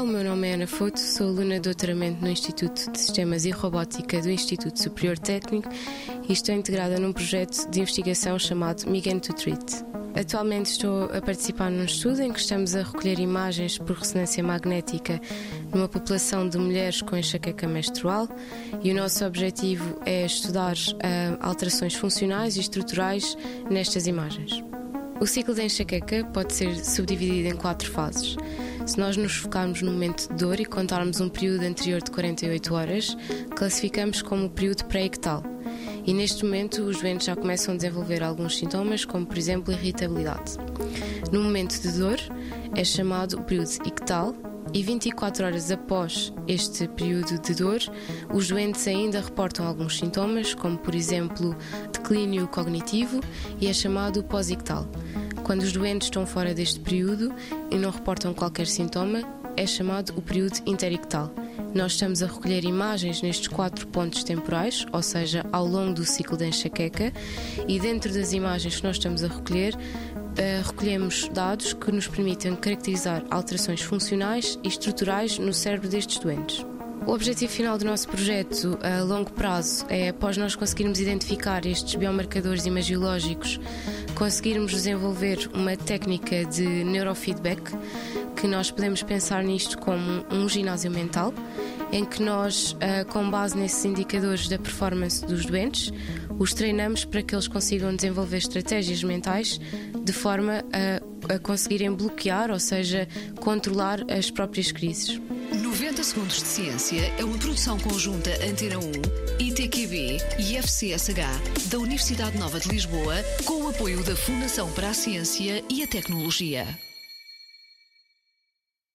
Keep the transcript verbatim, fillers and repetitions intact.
Olá, o meu nome é Ana Fouto, sou aluna de doutoramento no Instituto de Sistemas e Robótica do Instituto Superior Técnico e estou integrada num projeto de investigação chamado MIGAN dois TREAT. Atualmente estou a participar num estudo em que estamos a recolher imagens por ressonância magnética numa população de mulheres com enxaqueca menstrual e o nosso objetivo é estudar uh, alterações funcionais e estruturais nestas imagens. O ciclo da enxaqueca pode ser subdividido em quatro fases. Se nós nos focarmos no momento de dor e contarmos um período anterior de quarenta e oito horas, classificamos como o período pré-ictal. E neste momento os doentes já começam a desenvolver alguns sintomas, como por exemplo irritabilidade. No momento de dor é chamado o período ictal e vinte e quatro horas após este período de dor, os doentes ainda reportam alguns sintomas, como por exemplo declínio cognitivo, e é chamado pós-ictal. Quando os doentes estão fora deste período e não reportam qualquer sintoma, é chamado o período interictal. Nós estamos a recolher imagens nestes quatro pontos temporais, ou seja, ao longo do ciclo da enxaqueca, e dentro das imagens que nós estamos a recolher, uh, recolhemos dados que nos permitem caracterizar alterações funcionais e estruturais no cérebro destes doentes. O objetivo final do nosso projeto a longo prazo é, após nós conseguirmos identificar estes biomarcadores imagiológicos, conseguirmos desenvolver uma técnica de neurofeedback, que nós podemos pensar nisto como um ginásio mental, em que nós, com base nesses indicadores da performance dos doentes, os treinamos para que eles consigam desenvolver estratégias mentais de forma a, a conseguirem bloquear, ou seja, controlar as próprias crises. noventa segundos de Ciência é uma produção conjunta Antena um, I T Q B e F C S H da Universidade Nova de Lisboa, com o apoio da Fundação para a Ciência e a Tecnologia.